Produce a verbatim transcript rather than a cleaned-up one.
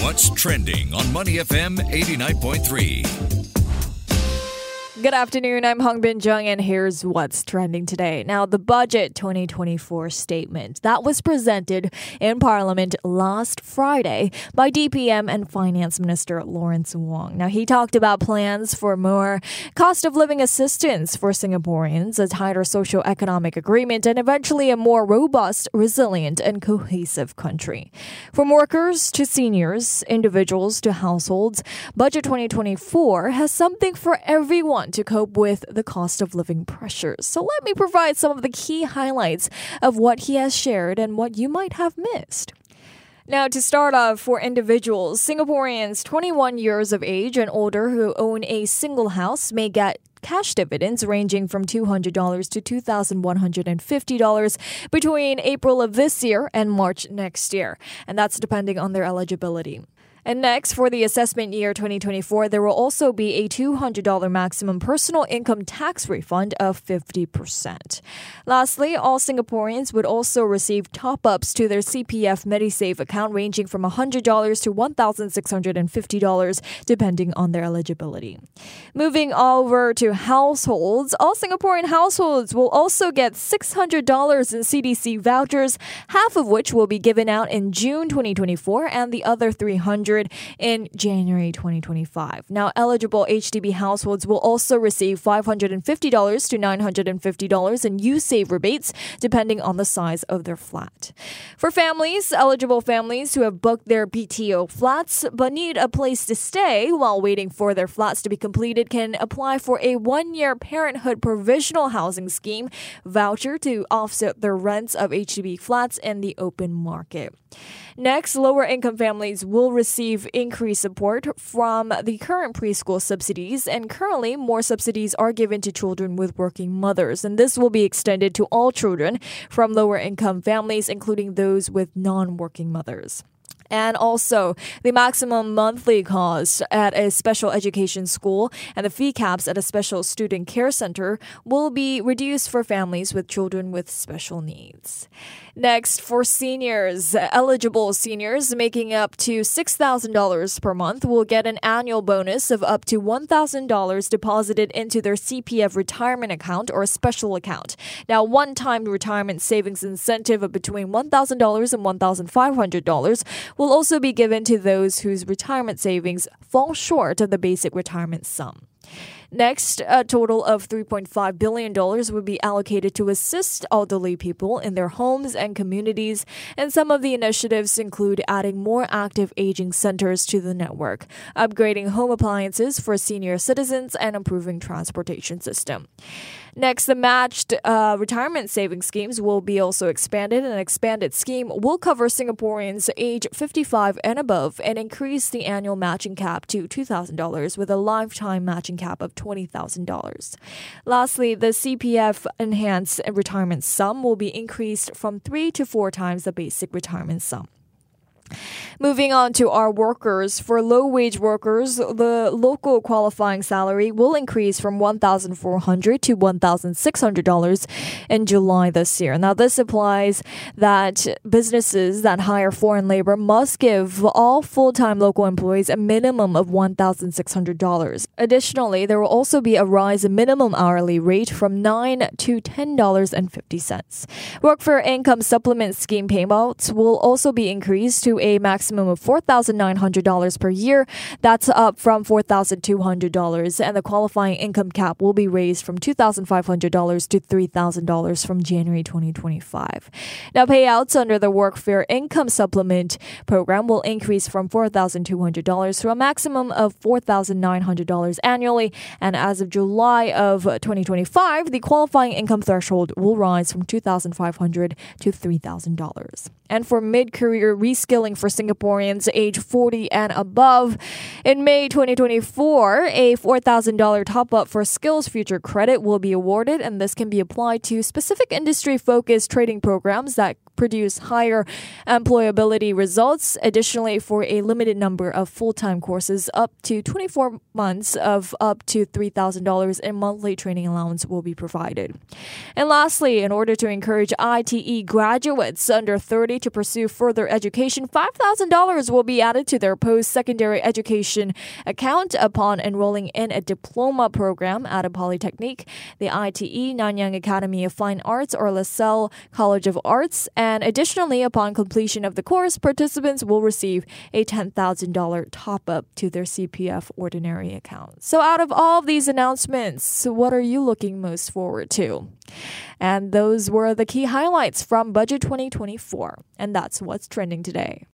What's trending on Money F M eighty-nine point three? Good afternoon, I'm Hung Bin Jung, and here's what's trending today. Now, the Budget twenty twenty-four statement that was presented in Parliament last Friday by D P M and Finance Minister Lawrence Wong. Now, he talked about plans for more cost of living assistance for Singaporeans, a tighter socio-economic agreement, and eventually a more robust, resilient, and cohesive country. From workers to seniors, individuals to households, Budget twenty twenty-four has something for everyone to cope with the cost of living pressures. So let me provide some of the key highlights of what he has shared and what you might have missed. Now, to start off, for individuals, Singaporeans twenty-one years of age and older who own a single house may get cash dividends ranging from two hundred dollars to two thousand one hundred fifty dollars between April of this year and March next year. And that's depending on their eligibility. And next, for the assessment year twenty twenty-four, there will also be a two hundred dollars maximum personal income tax refund of fifty percent. Lastly, all Singaporeans would also receive top-ups to their C P F Medisave account ranging from one hundred dollars to one thousand six hundred fifty dollars depending on their eligibility. Moving over to households, all Singaporean households will also get six hundred dollars in C D C vouchers, half of which will be given out in June twenty twenty-four and the other three hundred dollars in January twenty twenty-five. Now, eligible H D B households will also receive five hundred fifty dollars to nine hundred fifty dollars in U-Save rebates, depending on the size of their flat. For families, eligible families who have booked their B T O flats but need a place to stay while waiting for their flats to be completed can apply for a one-year parenthood provisional housing scheme voucher to offset their rents of H D B flats in the open market. Next, lower-income families will receive Receive increased support from the current preschool subsidies, and currently more subsidies are given to children with working mothers, and this will be extended to all children from lower income families, including those with non-working mothers. And also, the maximum monthly cost at a special education school and the fee caps at a special student care center will be reduced for families with children with special needs. Next, for seniors, eligible seniors making up to six thousand dollars per month will get an annual bonus of up to one thousand dollars deposited into their C P F retirement account or special account. Now, one-time retirement savings incentive of between one thousand dollars and one thousand five hundred dollars will also be given to those whose retirement savings fall short of the basic retirement sum. Next, a total of three point five billion dollars would be allocated to assist elderly people in their homes and communities, and some of the initiatives include adding more active aging centers to the network, upgrading home appliances for senior citizens, and improving transportation system. Next, the matched uh, retirement savings schemes will be also expanded. An expanded scheme will cover Singaporeans age fifty-five and above and increase the annual matching cap to two thousand dollars with a lifetime matching cap of twenty thousand dollars. Lastly, the C P F enhanced retirement sum will be increased from three to four times the basic retirement sum. Moving on to our workers, for low-wage workers, the local qualifying salary will increase from one thousand four hundred dollars to one thousand six hundred dollars in July this year. Now, this implies that businesses that hire foreign labor must give all full-time local employees a minimum of one thousand six hundred dollars. Additionally, there will also be a rise in minimum hourly rate from nine dollars to ten dollars and fifty cents. Work for Income Supplement Scheme payouts will also be increased to a maximum of four thousand nine hundred dollars per year. That's up from four thousand two hundred dollars, and the qualifying income cap will be raised from two thousand five hundred dollars to three thousand dollars from January twenty twenty-five. Now, payouts under the Workfare Income Supplement Program will increase from four thousand two hundred dollars to a maximum of four thousand nine hundred dollars annually, and as of July of twenty twenty-five, the qualifying income threshold will rise from two thousand five hundred dollars to three thousand dollars. And for mid-career reskilling for Singaporeans age forty and above, in May twenty twenty-four, a four thousand dollars top-up for SkillsFuture credit will be awarded, and this can be applied to specific industry-focused trading programs that produce higher employability results. Additionally, for a limited number of full-time courses, up to twenty-four months of up to three thousand dollars in monthly training allowance will be provided. And lastly, in order to encourage I T E graduates under thirty to pursue further education, five thousand dollars will be added to their post-secondary education account upon enrolling in a diploma program at a polytechnic, the I T E, Nanyang Academy of Fine Arts, or LaSalle College of Arts. And additionally, upon completion of the course, participants will receive a ten thousand dollars top-up to their C P F ordinary account. So out of all of these announcements, what are you looking most forward to? And those were the key highlights from Budget twenty twenty-four. And that's what's trending today.